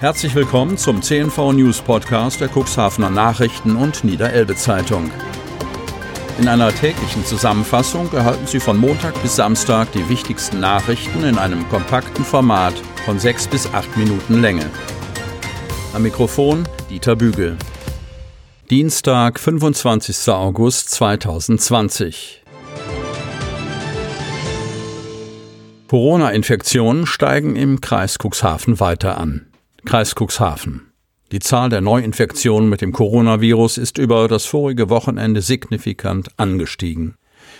Herzlich willkommen zum CNV-News-Podcast der Cuxhavener Nachrichten und Nieder-Elbe-Zeitung. In einer täglichen Zusammenfassung erhalten Sie von Montag bis Samstag die wichtigsten Nachrichten in einem kompakten Format von 6 bis 8 Minuten Länge. Am Mikrofon Dieter Bügel. Dienstag, 25. August 2020. Corona-Infektionen steigen im Kreis Cuxhaven weiter an. Kreis Cuxhaven. Die Zahl der Neuinfektionen mit dem Coronavirus ist über das vorige Wochenende signifikant angestiegen.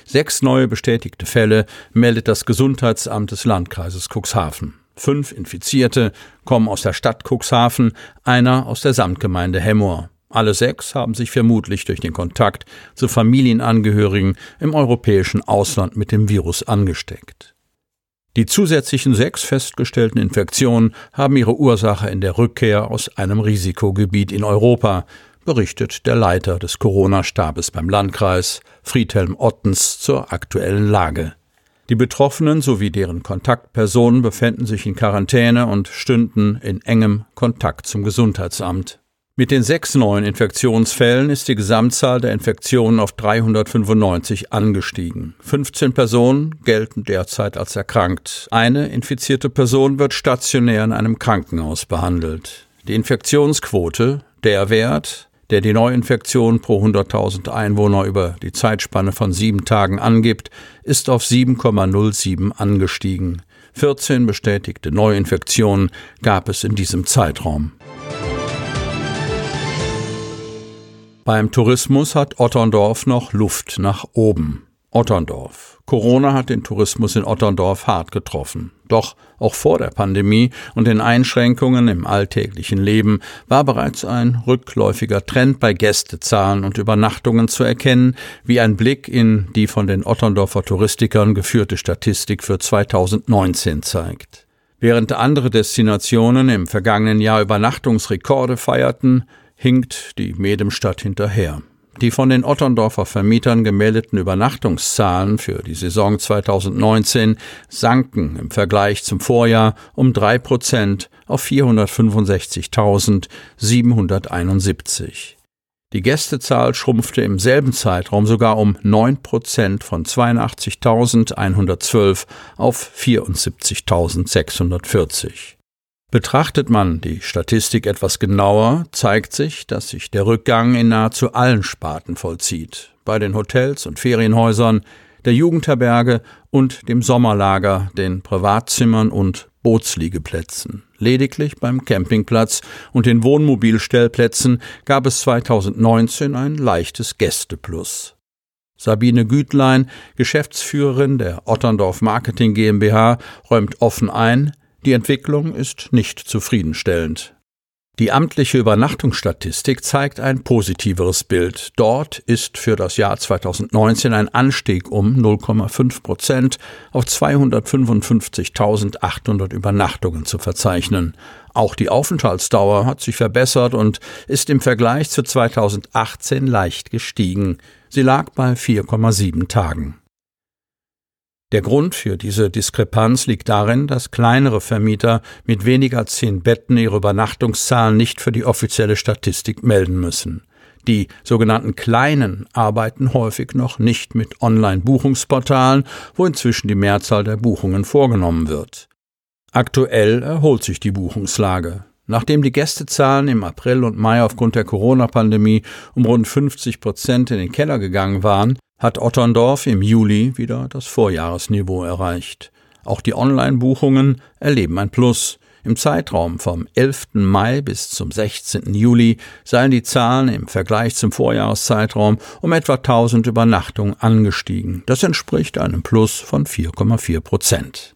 6 neue bestätigte Fälle meldet das Gesundheitsamt des Landkreises Cuxhaven. 5 Infizierte kommen aus der Stadt Cuxhaven, einer aus der Samtgemeinde Hemmoor. Alle 6 haben sich vermutlich durch den Kontakt zu Familienangehörigen im europäischen Ausland mit dem Virus angesteckt. Die zusätzlichen 6 festgestellten Infektionen haben ihre Ursache in der Rückkehr aus einem Risikogebiet in Europa, berichtet der Leiter des Corona-Stabes beim Landkreis, Friedhelm Ottens, zur aktuellen Lage. Die Betroffenen sowie deren Kontaktpersonen befänden sich in Quarantäne und stünden in engem Kontakt zum Gesundheitsamt. Mit den 6 neuen Infektionsfällen ist die Gesamtzahl der Infektionen auf 395 angestiegen. 15 Personen gelten derzeit als erkrankt. Eine infizierte Person wird stationär in einem Krankenhaus behandelt. Die Infektionsquote, der Wert, der die Neuinfektion pro 100.000 Einwohner über die Zeitspanne von 7 Tagen angibt, ist auf 7,07 angestiegen. 14 bestätigte Neuinfektionen gab es in diesem Zeitraum. Beim Tourismus hat Otterndorf noch Luft nach oben. Otterndorf. Corona hat den Tourismus in Otterndorf hart getroffen. Doch auch vor der Pandemie und den Einschränkungen im alltäglichen Leben war bereits ein rückläufiger Trend bei Gästezahlen und Übernachtungen zu erkennen, wie ein Blick in die von den Otterndorfer Touristikern geführte Statistik für 2019 zeigt. Während andere Destinationen im vergangenen Jahr Übernachtungsrekorde feierten, hinkt die Medemstadt hinterher. Die von den Otterndorfer Vermietern gemeldeten Übernachtungszahlen für die Saison 2019 sanken im Vergleich zum Vorjahr um 3% auf 465.771. Die Gästezahl schrumpfte im selben Zeitraum sogar um 9% von 82.112 auf 74.640. Betrachtet man die Statistik etwas genauer, zeigt sich, dass sich der Rückgang in nahezu allen Sparten vollzieht. Bei den Hotels und Ferienhäusern, der Jugendherberge und dem Sommerlager, den Privatzimmern und Bootsliegeplätzen. Lediglich beim Campingplatz und den Wohnmobilstellplätzen gab es 2019 ein leichtes Gästeplus. Sabine Gütlein, Geschäftsführerin der Otterndorf Marketing GmbH, räumt offen ein: Die Entwicklung ist nicht zufriedenstellend. Die amtliche Übernachtungsstatistik zeigt ein positiveres Bild. Dort ist für das Jahr 2019 ein Anstieg um 0,5% auf 255.800 Übernachtungen zu verzeichnen. Auch die Aufenthaltsdauer hat sich verbessert und ist im Vergleich zu 2018 leicht gestiegen. Sie lag bei 4,7 Tagen. Der Grund für diese Diskrepanz liegt darin, dass kleinere Vermieter mit weniger als 10 Betten ihre Übernachtungszahlen nicht für die offizielle Statistik melden müssen. Die sogenannten Kleinen arbeiten häufig noch nicht mit Online-Buchungsportalen, wo inzwischen die Mehrzahl der Buchungen vorgenommen wird. Aktuell erholt sich die Buchungslage. Nachdem die Gästezahlen im April und Mai aufgrund der Corona-Pandemie um rund 50% in den Keller gegangen waren, hat Otterndorf im Juli wieder das Vorjahresniveau erreicht. Auch die Online-Buchungen erleben ein Plus. Im Zeitraum vom 11. Mai bis zum 16. Juli seien die Zahlen im Vergleich zum Vorjahreszeitraum um etwa 1000 Übernachtungen angestiegen. Das entspricht einem Plus von 4,4%.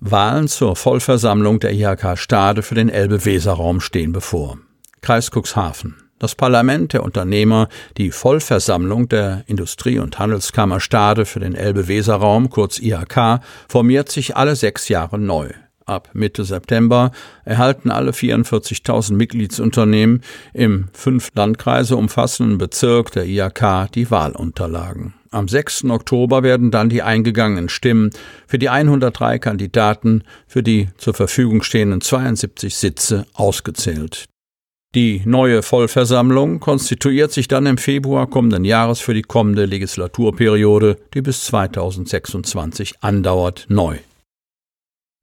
Wahlen zur Vollversammlung der IHK Stade für den Elbe-Weser-Raum stehen bevor. Kreis Cuxhaven. Das Parlament der Unternehmer, die Vollversammlung der Industrie- und Handelskammer Stade für den Elbe-Weser-Raum, kurz IHK, formiert sich alle 6 Jahre neu. Ab Mitte September erhalten alle 44.000 Mitgliedsunternehmen im 5 Landkreise umfassenden Bezirk der IHK die Wahlunterlagen. Am 6. Oktober werden dann die eingegangenen Stimmen für die 103 Kandidaten für die zur Verfügung stehenden 72 Sitze ausgezählt. Die neue Vollversammlung konstituiert sich dann im Februar kommenden Jahres für die kommende Legislaturperiode, die bis 2026 andauert, neu.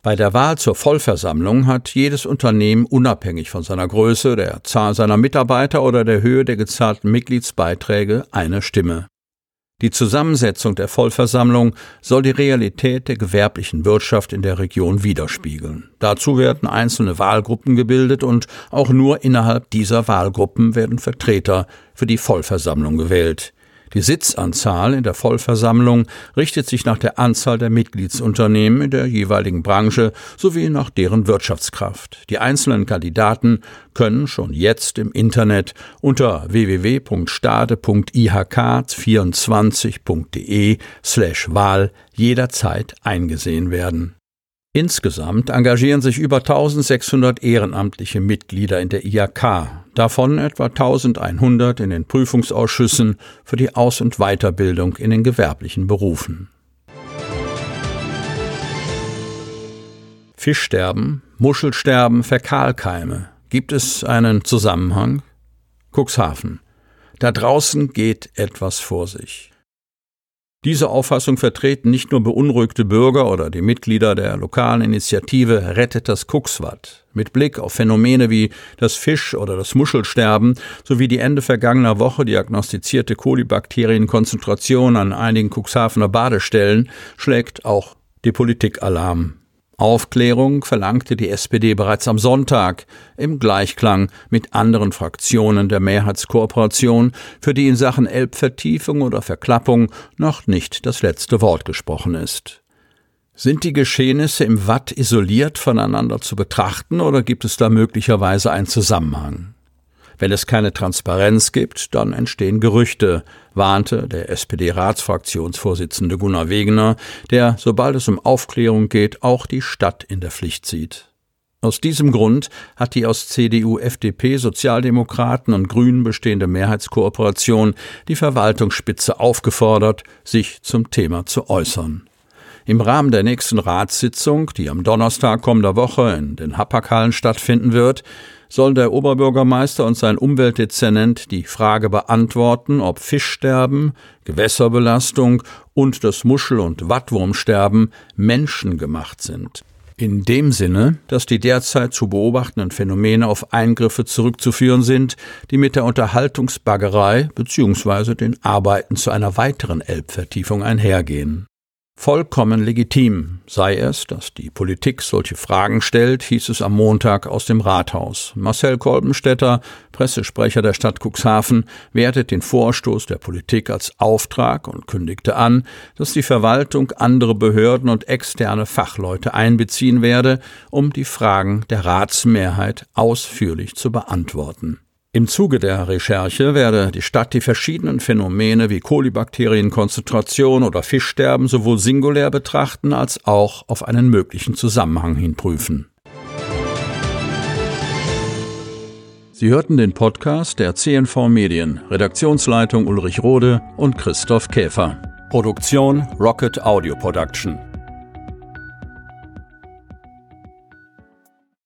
Bei der Wahl zur Vollversammlung hat jedes Unternehmen unabhängig von seiner Größe, der Zahl seiner Mitarbeiter oder der Höhe der gezahlten Mitgliedsbeiträge eine Stimme. Die Zusammensetzung der Vollversammlung soll die Realität der gewerblichen Wirtschaft in der Region widerspiegeln. Dazu werden einzelne Wahlgruppen gebildet und auch nur innerhalb dieser Wahlgruppen werden Vertreter für die Vollversammlung gewählt. Die Sitzanzahl in der Vollversammlung richtet sich nach der Anzahl der Mitgliedsunternehmen in der jeweiligen Branche sowie nach deren Wirtschaftskraft. Die einzelnen Kandidaten können schon jetzt im Internet unter www.stade.ihk24.de/wahl jederzeit eingesehen werden. Insgesamt engagieren sich über 1600 ehrenamtliche Mitglieder in der IHK, davon etwa 1100 in den Prüfungsausschüssen für die Aus- und Weiterbildung in den gewerblichen Berufen. Fischsterben, Muschelsterben, Fäkalkeime. Gibt es einen Zusammenhang? Cuxhaven. Da draußen geht etwas vor sich. Diese Auffassung vertreten nicht nur beunruhigte Bürger oder die Mitglieder der lokalen Initiative Rettet das Cuxwatt. Mit Blick auf Phänomene wie das Fisch- oder das Muschelsterben sowie die Ende vergangener Woche diagnostizierte Kolibakterienkonzentration an einigen Cuxhavener Badestellen schlägt auch die Politik Alarm. Aufklärung verlangte die SPD bereits am Sonntag im Gleichklang mit anderen Fraktionen der Mehrheitskooperation, für die in Sachen Elbvertiefung oder Verklappung noch nicht das letzte Wort gesprochen ist. Sind die Geschehnisse im Watt isoliert voneinander zu betrachten oder gibt es da möglicherweise einen Zusammenhang? Wenn es keine Transparenz gibt, dann entstehen Gerüchte, warnte der SPD-Ratsfraktionsvorsitzende Gunnar Wegener, der, sobald es um Aufklärung geht, auch die Stadt in der Pflicht sieht. Aus diesem Grund hat die aus CDU, FDP, Sozialdemokraten und Grünen bestehende Mehrheitskooperation die Verwaltungsspitze aufgefordert, sich zum Thema zu äußern. Im Rahmen der nächsten Ratssitzung, die am Donnerstag kommender Woche in den Hapakalen stattfinden wird, sollen der Oberbürgermeister und sein Umweltdezernent die Frage beantworten, ob Fischsterben, Gewässerbelastung und das Muschel- und Wattwurmsterben menschengemacht sind. In dem Sinne, dass die derzeit zu beobachtenden Phänomene auf Eingriffe zurückzuführen sind, die mit der Unterhaltungsbaggerei bzw. den Arbeiten zu einer weiteren Elbvertiefung einhergehen. Vollkommen legitim sei es, dass die Politik solche Fragen stellt, hieß es am Montag aus dem Rathaus. Marcel Kolbenstetter, Pressesprecher der Stadt Cuxhaven, wertet den Vorstoß der Politik als Auftrag und kündigte an, dass die Verwaltung andere Behörden und externe Fachleute einbeziehen werde, um die Fragen der Ratsmehrheit ausführlich zu beantworten. Im Zuge der Recherche werde die Stadt die verschiedenen Phänomene wie Kolibakterienkonzentration oder Fischsterben sowohl singulär betrachten als auch auf einen möglichen Zusammenhang hin prüfen. Sie hörten den Podcast der CNV Medien, Redaktionsleitung Ulrich Rohde und Christoph Käfer. Produktion Rocket Audio Production.